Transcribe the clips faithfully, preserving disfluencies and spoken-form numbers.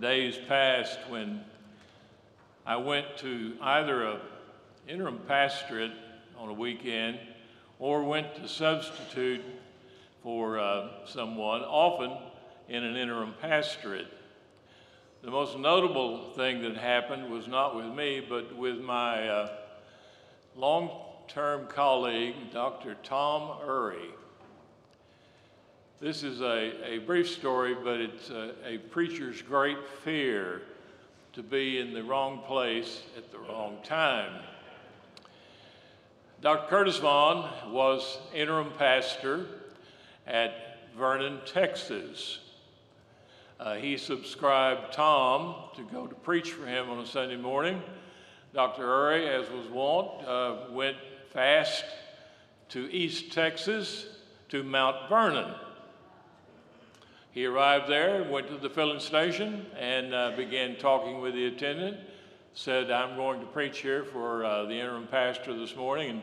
days past when I went to either an interim pastorate on a weekend or went to substitute for uh, someone, often in an interim pastorate. The most notable thing that happened was not with me, but with my uh, long-term colleague, Doctor Tom Eury. This is a, a brief story, but it's a, a preacher's great fear to be in the wrong place at the wrong time. Doctor Curtis Vaughn was interim pastor at Vernon, Texas. Uh, he subscribed Tom to go to preach for him on a Sunday morning. Doctor Eury, as was wont, uh, went fast to East Texas to Mount Vernon. He arrived there, went to the filling station, and uh, began talking with the attendant. Said, "I'm going to preach here for uh, the interim pastor this morning." And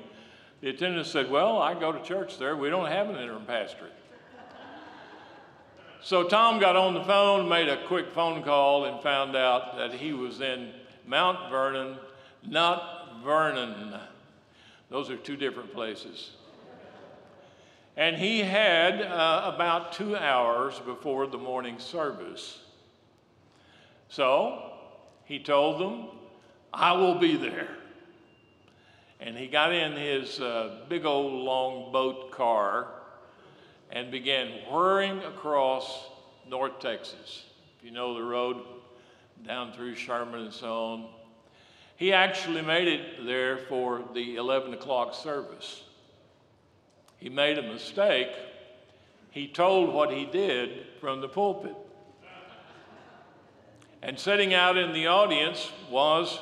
the attendant said, "Well, I go to church there. We don't have an interim pastorate." So Tom got on the phone, made a quick phone call, and found out that he was in Mount Vernon, not Vernon. Those are two different places. And he had uh, about two hours before the morning service. So he told them, "I will be there." And he got in his uh, big old long boat car and began whirring across North Texas. If you know the road down through Sherman and so on. He actually made it there for the eleven o'clock service. He made a mistake. He told what he did from the pulpit. And sitting out in the audience was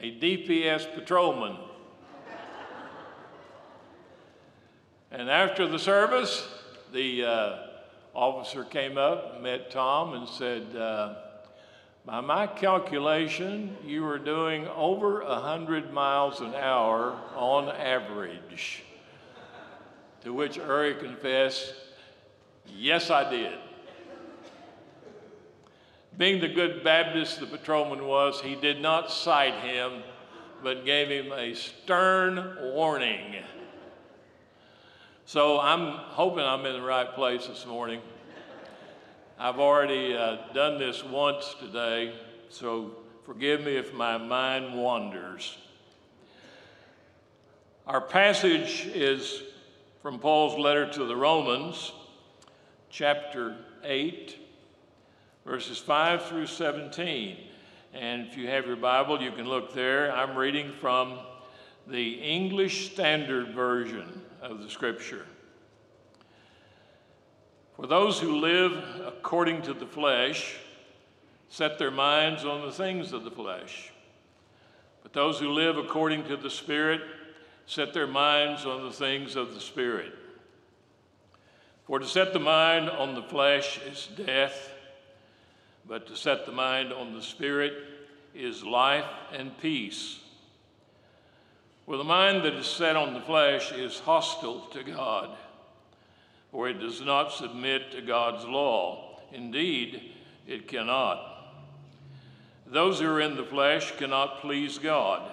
a D P S patrolman. And after the service, the uh, officer came up, met Tom, and said, uh, "By my calculation, you were doing over one hundred miles an hour on average." To which Eury confessed, "Yes, I did." Being the good Baptist the patrolman was, he did not cite him, but gave him a stern warning. So I'm hoping I'm in the right place this morning. I've already uh, done this once today, so forgive me if my mind wanders. Our passage is from Paul's letter to the Romans, chapter eight, verses five through seventeen. And if you have your Bible, you can look there. I'm reading from the English Standard Version of the Scripture. "For those who live according to the flesh set their minds on the things of the flesh. But those who live according to the Spirit set their minds on the things of the Spirit. For to set the mind on the flesh is death, but to set the mind on the Spirit is life and peace. For the mind that is set on the flesh is hostile to God, for it does not submit to God's law. Indeed, it cannot. Those who are in the flesh cannot please God.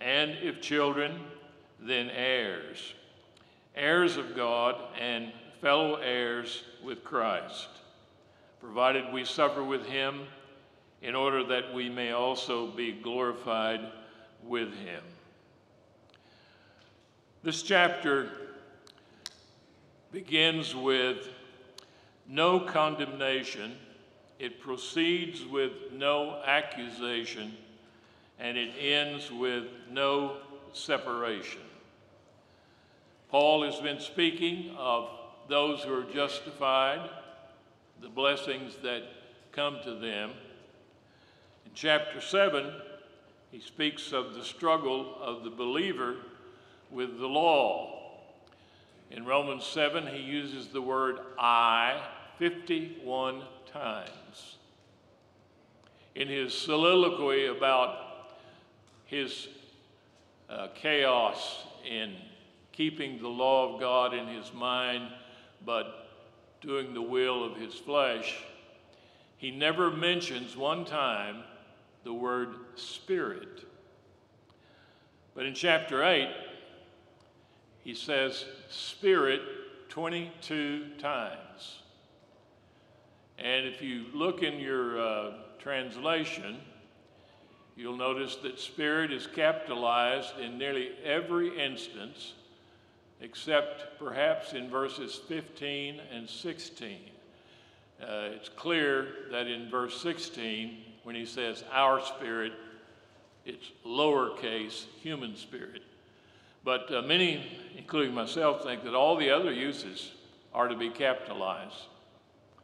And if children, then heirs, heirs of God and fellow heirs with Christ, provided we suffer with him in order that we may also be glorified with him. This chapter begins with no condemnation, it proceeds with no accusation, and it ends with no separation. Paul has been speaking of those who are justified, the blessings that come to them. In chapter seven, he speaks of the struggle of the believer with the law. In Romans seven, he uses the word I fifty-one times. In his soliloquy about his uh, chaos in keeping the law of God in his mind, but doing the will of his flesh, he never mentions one time the word spirit. But in chapter eight, he says spirit twenty-two times. And if you look in your uh, translation, you'll notice that spirit is capitalized in nearly every instance, except perhaps in verses fifteen and sixteen. Uh, it's clear that in verse sixteen, when he says our spirit, it's lowercase human spirit. But uh, many, including myself, think that all the other uses are to be capitalized.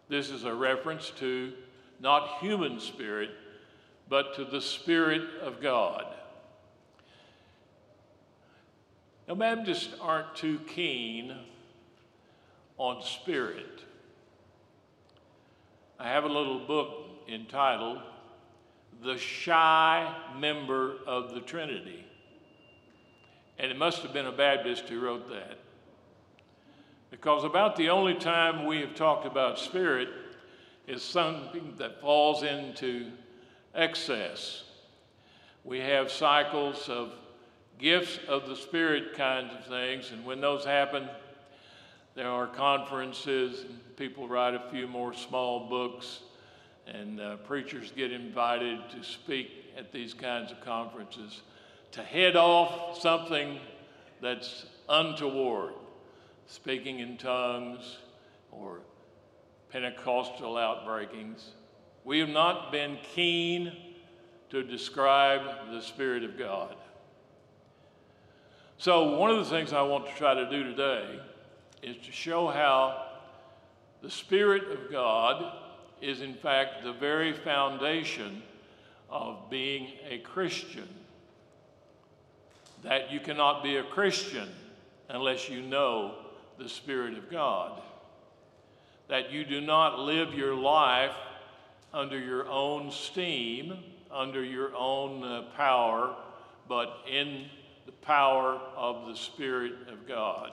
This is a reference to not human spirit, but to the Spirit of God. Now, Baptists aren't too keen on spirit. I have a little book entitled The Shy Member of the Trinity. And it must have been a Baptist who wrote that. Because about the only time we have talked about spirit is something that falls into excess. We have cycles of gifts of the Spirit kinds of things, and when those happen, there are conferences, and people write a few more small books, and uh, preachers get invited to speak at these kinds of conferences to head off something that's untoward, speaking in tongues or Pentecostal outbreakings. We have not been keen to describe the Spirit of God. So one of the things I want to try to do today is to show how the Spirit of God is in fact the very foundation of being a Christian. That you cannot be a Christian unless you know the Spirit of God. That you do not live your life under your own steam, under your own uh, power, but in the power of the Spirit of God.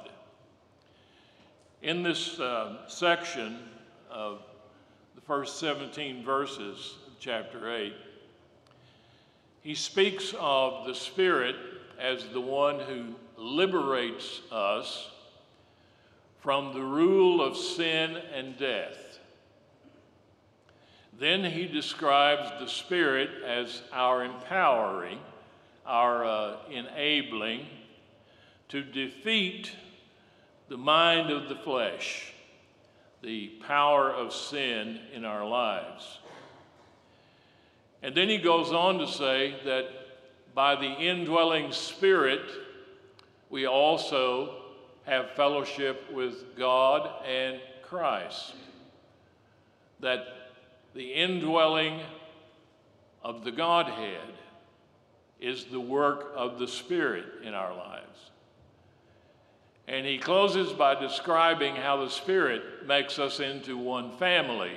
In this uh, section of the first seventeen verses of chapter eight, he speaks of the Spirit as the one who liberates us from the rule of sin and death. Then he describes the Spirit as our empowering, our uh, enabling to defeat the mind of the flesh, the power of sin in our lives. And then he goes on to say that by the indwelling Spirit we also have fellowship with God and Christ, that the indwelling of the Godhead is the work of the Spirit in our lives. And he closes by describing how the Spirit makes us into one family.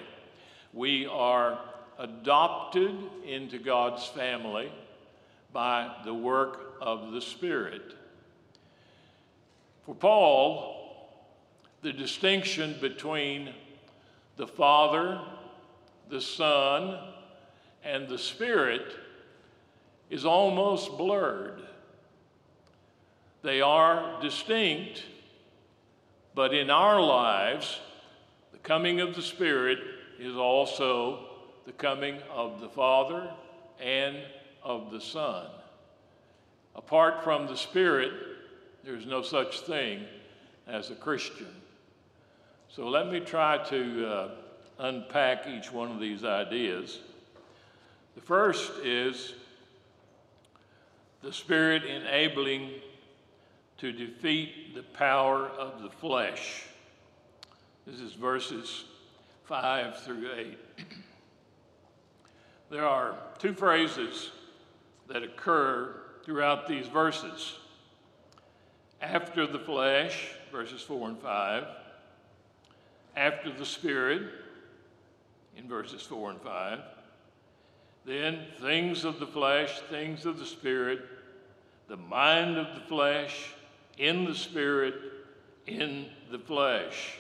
We are adopted into God's family by the work of the Spirit. For Paul, the distinction between the Father, the Son, and the Spirit is almost blurred. They are distinct, but in our lives, the coming of the Spirit is also the coming of the Father and of the Son. Apart from the Spirit, there's no such thing as a Christian. So let me try to uh, unpack each one of these ideas. The first is the Spirit enabling to defeat the power of the flesh. This is verses five through eight. There are two phrases that occur throughout these verses. After the flesh, verses four and five. After the Spirit, in verses four and five. Then things of the flesh, things of the Spirit, the mind of the flesh, in the Spirit, in the flesh.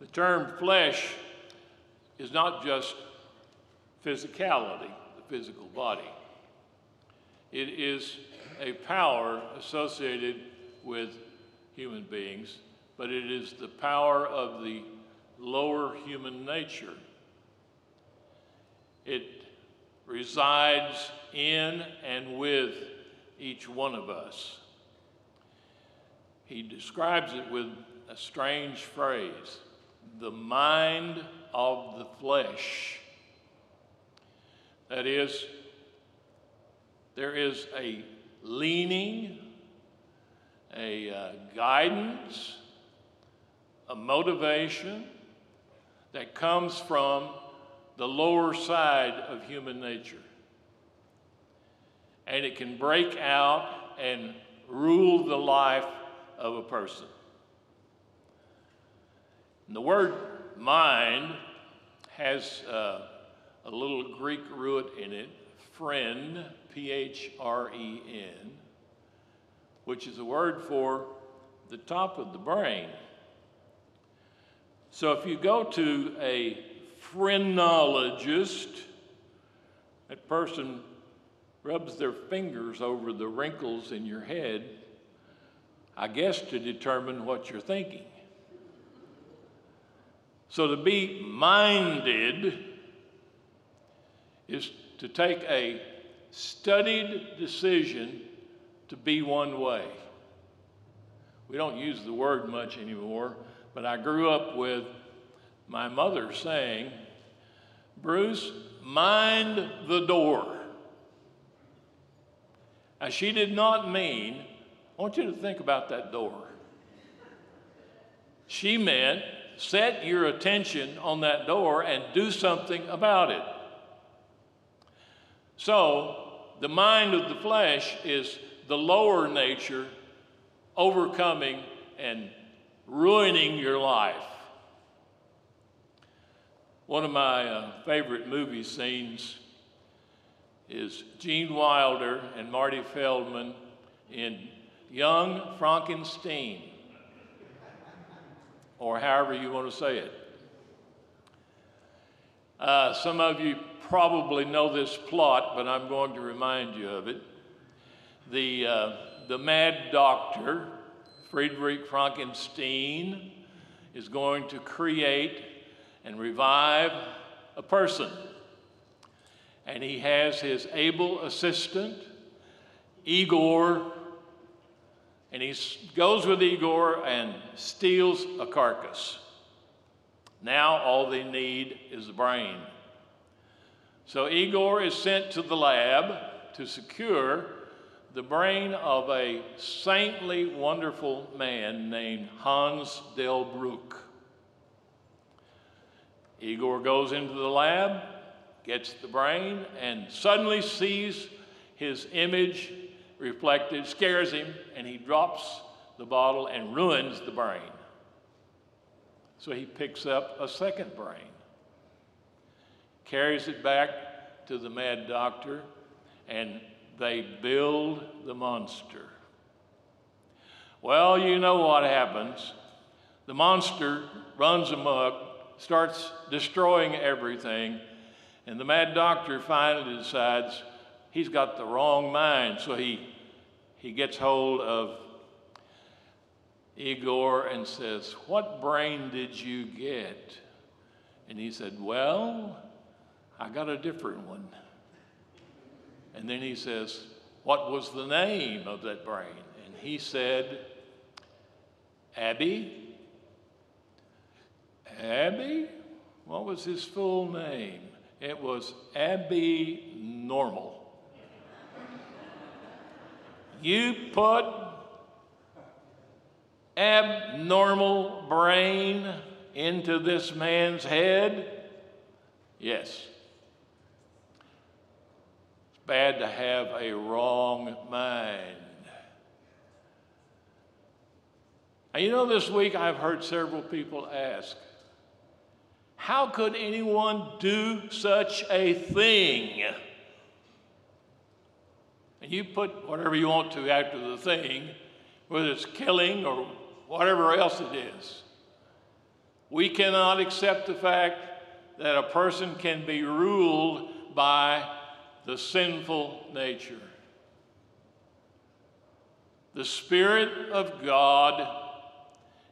The term flesh is not just physicality, the physical body. It is a power associated with human beings, but it is the power of the lower human nature. It resides in and with each one of us. He describes it with a strange phrase, the mind of the flesh. That is, there is a leaning, a uh, guidance, a motivation that comes from the lower side of human nature. And it can break out and rule the life of a person. And the word mind has uh, a little Greek root in it, phren, P H R E N, which is a word for the top of the brain. So if you go to a phrenologist, that person rubs their fingers over the wrinkles in your head, I guess to determine what you're thinking. So to be minded is to take a studied decision to be one way. We don't use the word much anymore, but I grew up with my mother saying, "Bruce, mind the door." Now, she did not mean, "I want you to think about that door." She meant, set your attention on that door and do something about it. So, the mind of the flesh is the lower nature overcoming and ruining your life. One of my uh, favorite movie scenes is Gene Wilder and Marty Feldman in Young Frankenstein, or however you want to say it. Uh, some of you probably know this plot, but I'm going to remind you of it. The, uh, the mad doctor, Friedrich Frankenstein, is going to create and revive a person. And he has his able assistant, Igor, and he goes with Igor and steals a carcass. Now all they need is the brain. So Igor is sent to the lab to secure the brain of a saintly, wonderful man named Hans Delbruck. Igor goes into the lab, gets the brain, and suddenly sees his image reflected, scares him, and he drops the bottle and ruins the brain. So he picks up a second brain, carries it back to the mad doctor, and they build the monster. Well, you know what happens. The monster runs amok, starts destroying everything, and the mad doctor finally decides he's got the wrong mind, so he, he gets hold of Igor and says, "What brain did you get?" And he said, "Well, I got a different one." And then he says, "What was the name of that brain?" And he said, Abby. Abby? What was his full name? It was Abby Normal. You put abnormal brain into this man's head? Yes. It's bad to have a wrong mind. And you know, this week I've heard several people ask, how could anyone do such a thing? And you put whatever you want to after the thing, whether it's killing or whatever else it is. We cannot accept the fact that a person can be ruled by the sinful nature. The Spirit of God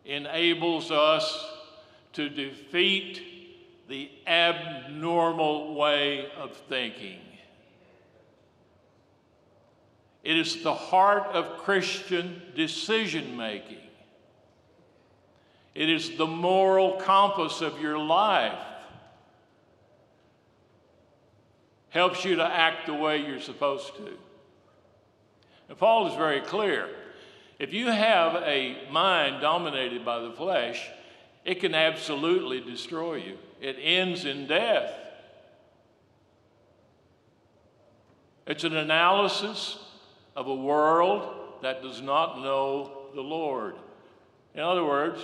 enables us to defeat the abnormal way of thinking. It is the heart of Christian decision-making. It is the moral compass of your life. Helps you to act the way you're supposed to. And Paul is very clear. If you have a mind dominated by the flesh, it can absolutely destroy you. It ends in death. It's an analysis of a world that does not know the Lord. In other words,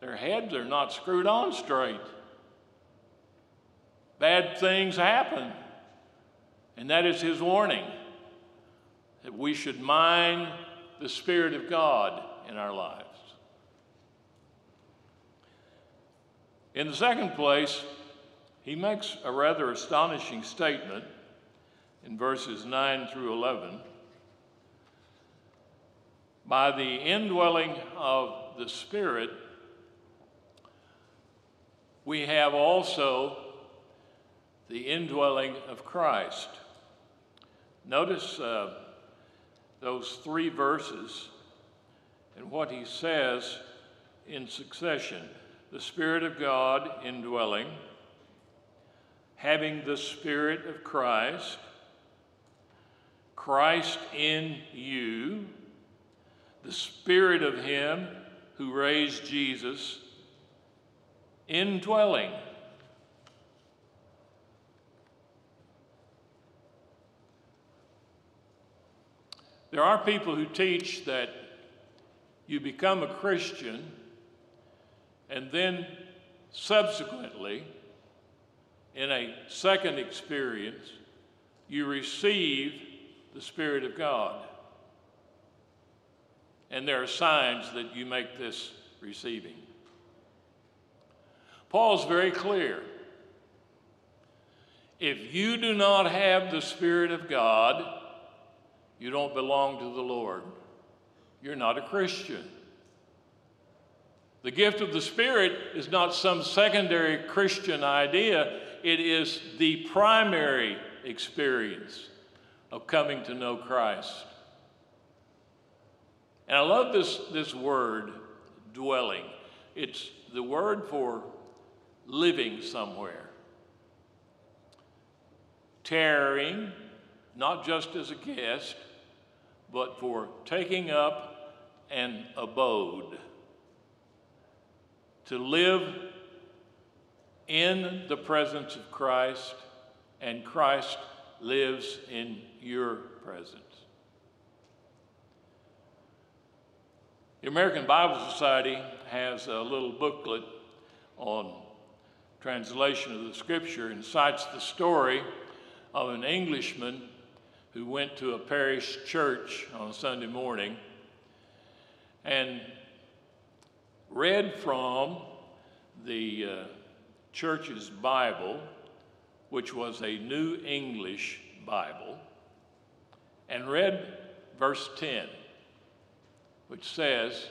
their heads are not screwed on straight. Bad things happen. And that is his warning, that we should mind the Spirit of God in our lives. In the second place, he makes a rather astonishing statement in verses nine through eleven, by the indwelling of the Spirit, we have also the indwelling of Christ. Notice uh, those three verses and what he says in succession. The Spirit of God indwelling, having the Spirit of Christ, Christ in you, the Spirit of Him who raised Jesus, indwelling. There are people who teach that you become a Christian and then subsequently, in a second experience, you receive the Spirit of God. And there are signs that you make this receiving. Paul's very clear. If you do not have the Spirit of God, you don't belong to the Lord. You're not a Christian. The gift of the Spirit is not some secondary Christian idea. It is the primary experience of coming to know Christ. And I love this, this word, dwelling. It's the word for living somewhere. Tarrying, not just as a guest, but for taking up an abode, to live in the presence of Christ, and Christ lives in your presence. The American Bible Society has a little booklet on translation of the scripture and cites the story of an Englishman who went to a parish church on a Sunday morning and read from the uh, church's Bible, which was a New English Bible, and read verse ten, which says,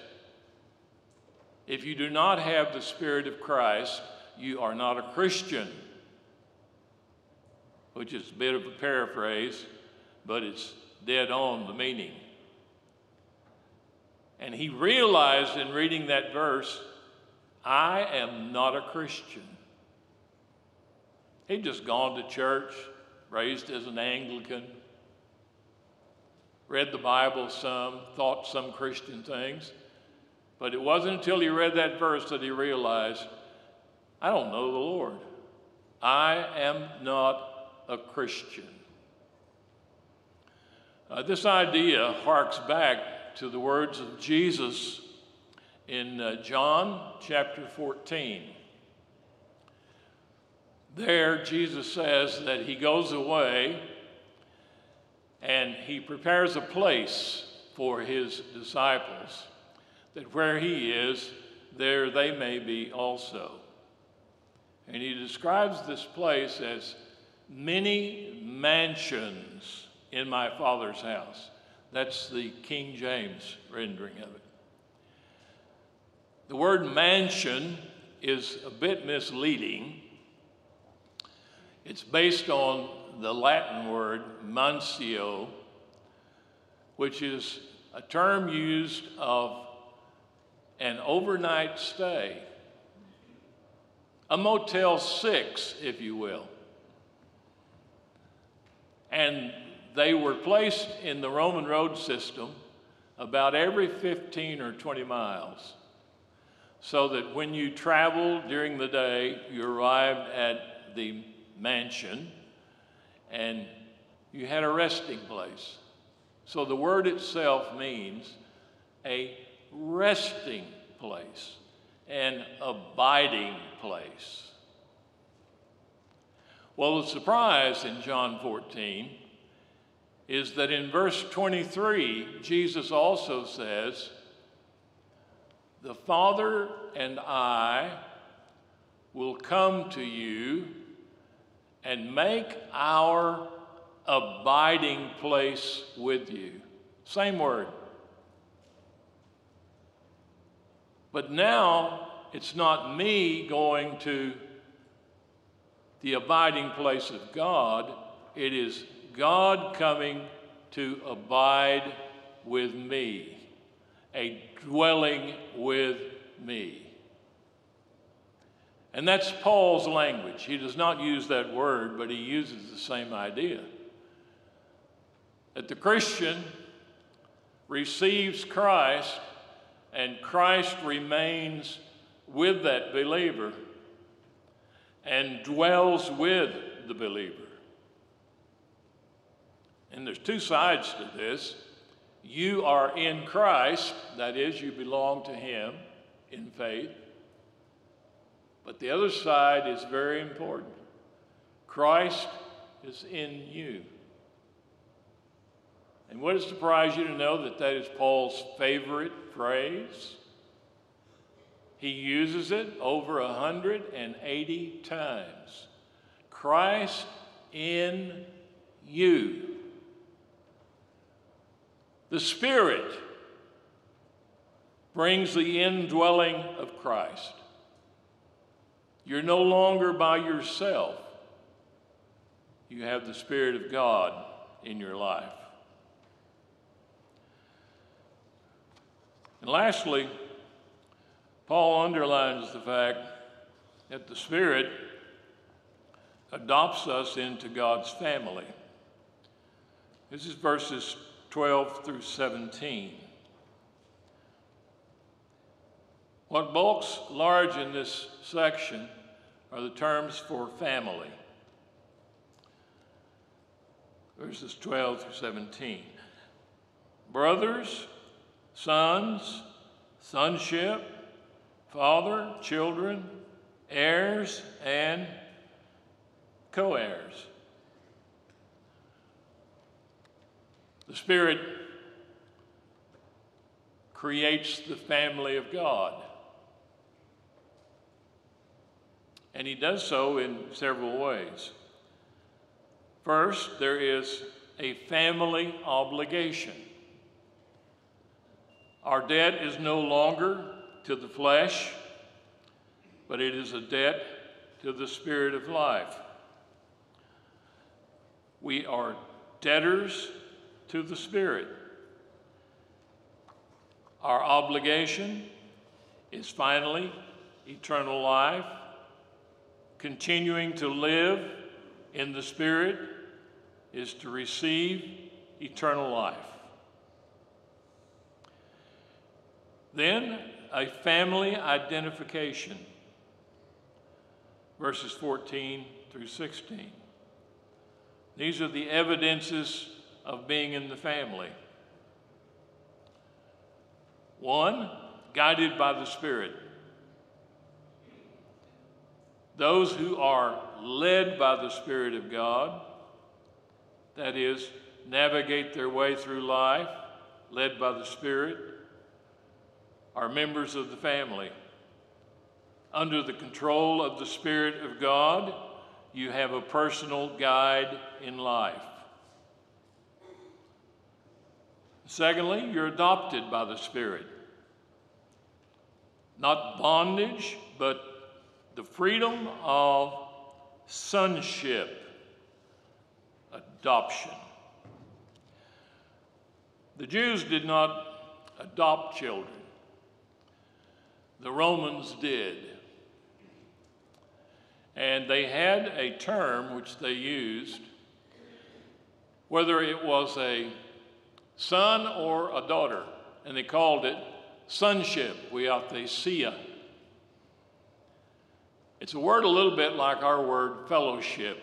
"If you do not have the Spirit of Christ, you are not a Christian," which is a bit of a paraphrase, but it's dead on the meaning. And he realized in reading that verse, I am not a Christian. He'd just gone to church, raised as an Anglican, read the Bible some, thought some Christian things, but it wasn't until he read that verse that he realized, I don't know the Lord. I am not a Christian. Uh, this idea harks back to the words of Jesus in uh, John chapter fourteen. There, Jesus says that he goes away and he prepares a place for his disciples, that where he is, there they may be also. And he describes this place as many mansions in my Father's house. That's the King James rendering of it. The word mansion is a bit misleading. It's based on the Latin word mansio, which is a term used of an overnight stay. A Motel Six, if you will. And they were placed in the Roman road system about every fifteen or twenty miles, so that when you traveled during the day, you arrived at the mansion and you had a resting place. So the word itself means a resting place, an abiding place. Well, the surprise in John fourteen is that in verse twenty-three, Jesus also says, the Father and I will come to you and make our abiding place with you. Same word. But now, it's not me going to the abiding place of God. It is God coming to abide with me, a dwelling with me. And that's Paul's language. He does not use that word, but he uses the same idea. That the Christian receives Christ, and Christ remains with that believer and dwells with the believer. And there's two sides to this. You are in Christ, that is, you belong to him in faith. But the other side is very important. Christ is in you. And would it surprise you to know that that is Paul's favorite phrase? He uses it over one hundred eighty times. Christ in you. The Spirit brings the indwelling of Christ. You're no longer by yourself. You have the Spirit of God in your life. And lastly, Paul underlines the fact that the Spirit adopts us into God's family. This is verses twelve through seventeen. What bulks large in this section are the terms for family. Verses twelve through seventeen. Brothers, sons, sonship, father, children, heirs, and co-heirs. The Spirit creates the family of God. And he does so in several ways. First, there is a family obligation. Our debt is no longer to the flesh, but it is a debt to the Spirit of life. We are debtors to the Spirit. Our obligation is finally eternal life, continuing to live in the Spirit is to receive eternal life. Then a family identification, verses fourteen through sixteen. These are the evidences of being in the family. One, guided by the Spirit. Those who are led by the Spirit of God, that is, navigate their way through life, led by the Spirit, are members of the family. Under the control of the Spirit of God, you have a personal guide in life. Secondly, you're adopted by the Spirit. Not bondage, but the freedom of sonship, adoption. The Jews did not adopt children. The Romans did. And they had a term which they used, whether it was a son or a daughter, and they called it sonship, huiothesia. It's a word a little bit like our word fellowship.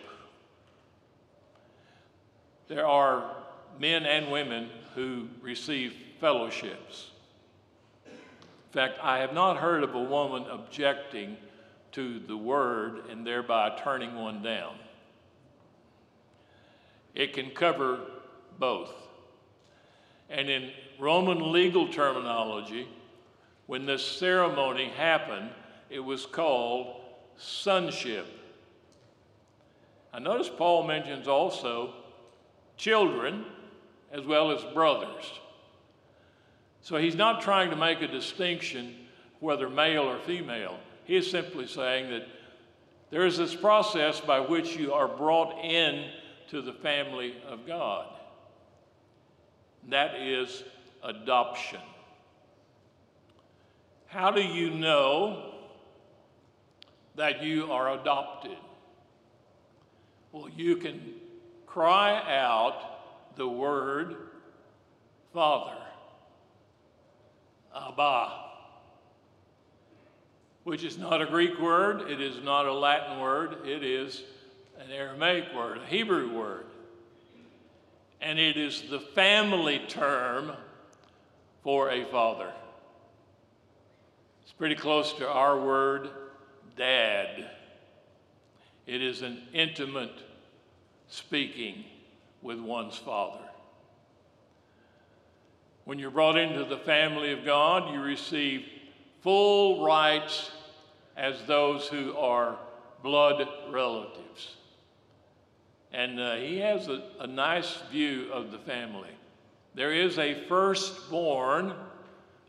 There are men and women who receive fellowships. In fact, I have not heard of a woman objecting to the word and thereby turning one down. It can cover both. And in Roman legal terminology, when this ceremony happened, it was called sonship. I notice Paul mentions also children as well as brothers. So he's not trying to make a distinction whether male or female. He is simply saying that there is this process by which you are brought in to the family of God. That is adoption. How do you know that you are adopted? Well, you can cry out the word Father, Abba, which is not a Greek word, it is not a Latin word, it is an Aramaic word, a Hebrew word. And it is the family term for a father. It's pretty close to our word, dad. It is an intimate speaking with one's father. When you're brought into the family of God, you receive full rights as those who are blood relatives. And uh, he has a, a nice view of the family. There is a firstborn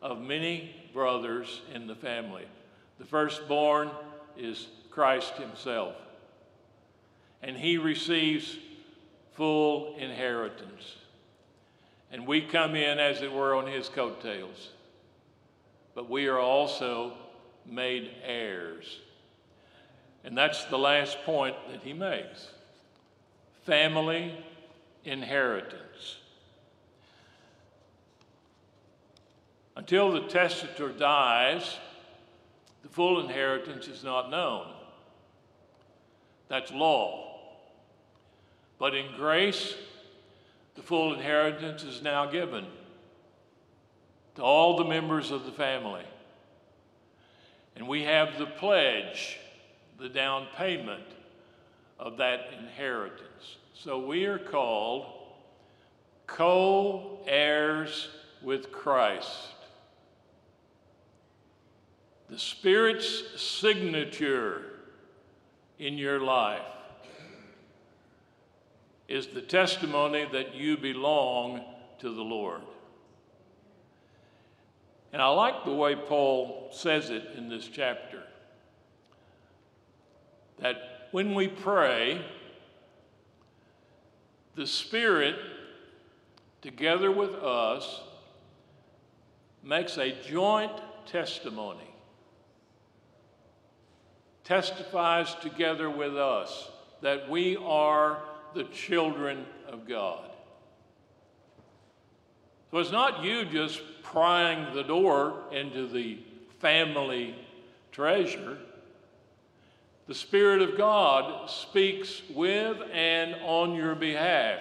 of many brothers in the family. The firstborn is Christ himself. And he receives full inheritance. And we come in, as it were, on his coattails. But we are also made heirs. And that's the last point that he makes. Family inheritance. Until the testator dies, the full inheritance is not known. That's law. But in grace, the full inheritance is now given to all the members of the family. And we have the pledge, the down payment of that inheritance. So we are called co-heirs with Christ. The Spirit's signature in your life is the testimony that you belong to the Lord. And I like the way Paul says it in this chapter, that when we pray, the Spirit, together with us, makes a joint testimony, testifies together with us that we are the children of God. So it's not you just prying the door into the family treasure. The Spirit of God speaks with and on your behalf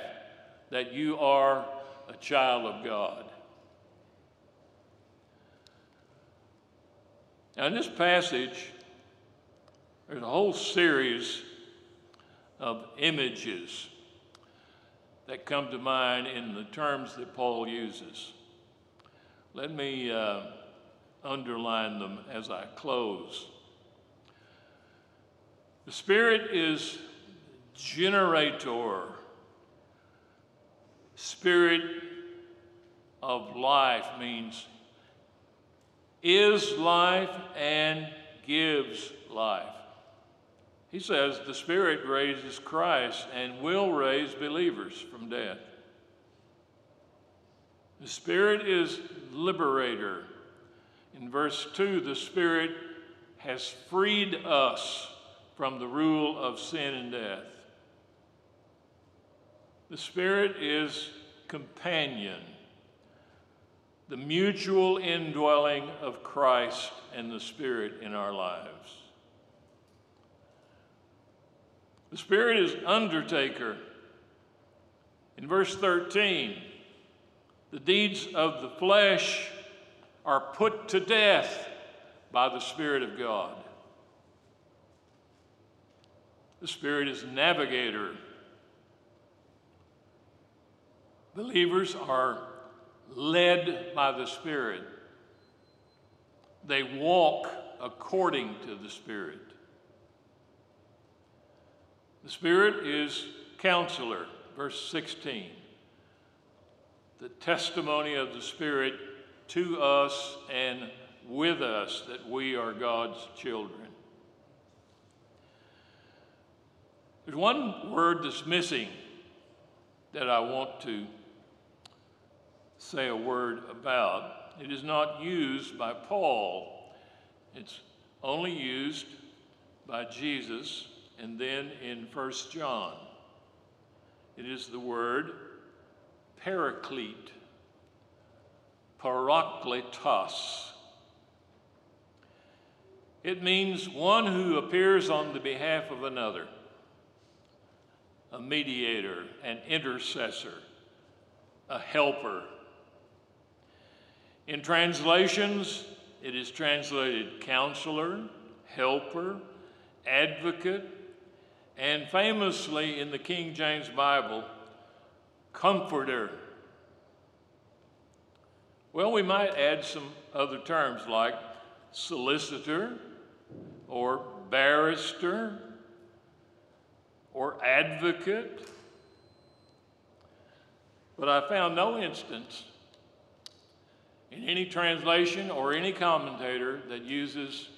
that you are a child of God. Now in this passage, there's a whole series of images that come to mind in the terms that Paul uses. Let me uh, underline them as I close. The Spirit is generator, Spirit of life means is life and gives life. He says the Spirit raises Christ and will raise believers from death. The Spirit is liberator. In verse two, the Spirit has freed us from the rule of sin and death. The Spirit is companion, the mutual indwelling of Christ and the Spirit in our lives. The Spirit is undertaker. In verse thirteen, the deeds of the flesh are put to death by the Spirit of God. The Spirit is navigator. Believers are led by the Spirit. They walk according to the Spirit. The Spirit is counselor, verse sixteen. The testimony of the Spirit to us and with us that we are God's children. There's one word that's missing that I want to say a word about. It is not used by Paul. It's only used by Jesus. And then in First John, it is the word paraclete, paracletos. It means one who appears on the behalf of another, a mediator, an intercessor, a helper. In translations, it is translated counselor, helper, advocate, and famously in the King James Bible, comforter. Well, we might add some other terms like solicitor or barrister or advocate. But I found no instance in any translation or any commentator that uses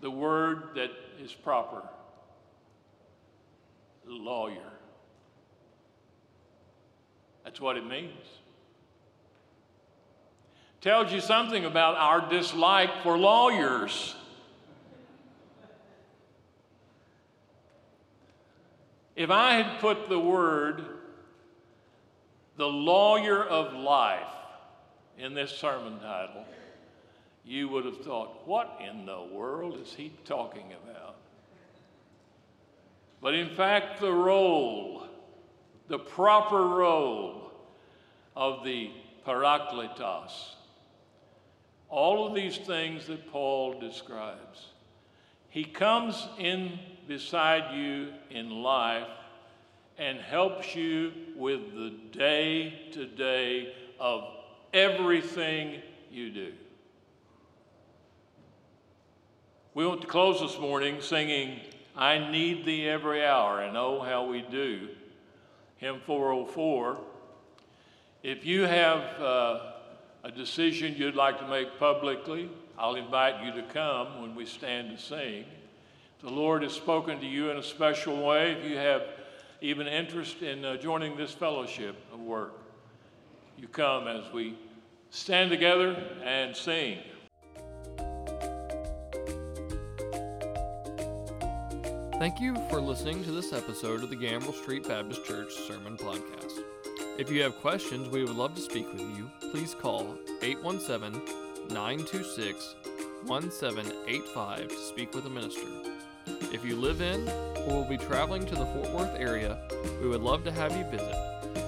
the word that is proper, lawyer. That's what it means. Tells you something about our dislike for lawyers. If I had put the word the lawyer of life in this sermon title, you would have thought, what in the world is he talking about? But in fact, the role, the proper role of the paracletos, all of these things that Paul describes. He comes in beside you in life and helps you with the day-to-day of everything you do. We want to close this morning singing, I Need Thee Every Hour, and Oh How We Do, hymn four oh four. If you have uh, a decision you'd like to make publicly, I'll invite you to come when we stand to sing. The Lord has spoken to you in a special way. If you have even interest in uh, joining this fellowship of work, you come as we stand together and sing. Thank you for listening to this episode of the Gamble Street Baptist Church Sermon Podcast. If you have questions, we would love to speak with you. Please call eight one seven, nine two six, one seven eight five to speak with a minister. If you live in or will be traveling to the Fort Worth area, we would love to have you visit.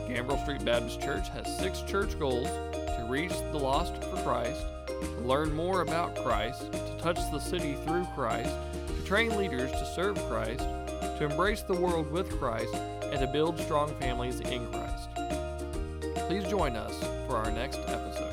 Gamble Street Baptist Church has six church goals: to reach the lost for Christ, to learn more about Christ, to touch the city through Christ, to train leaders to serve Christ, to embrace the world with Christ, and to build strong families in Christ. Please join us for our next episode.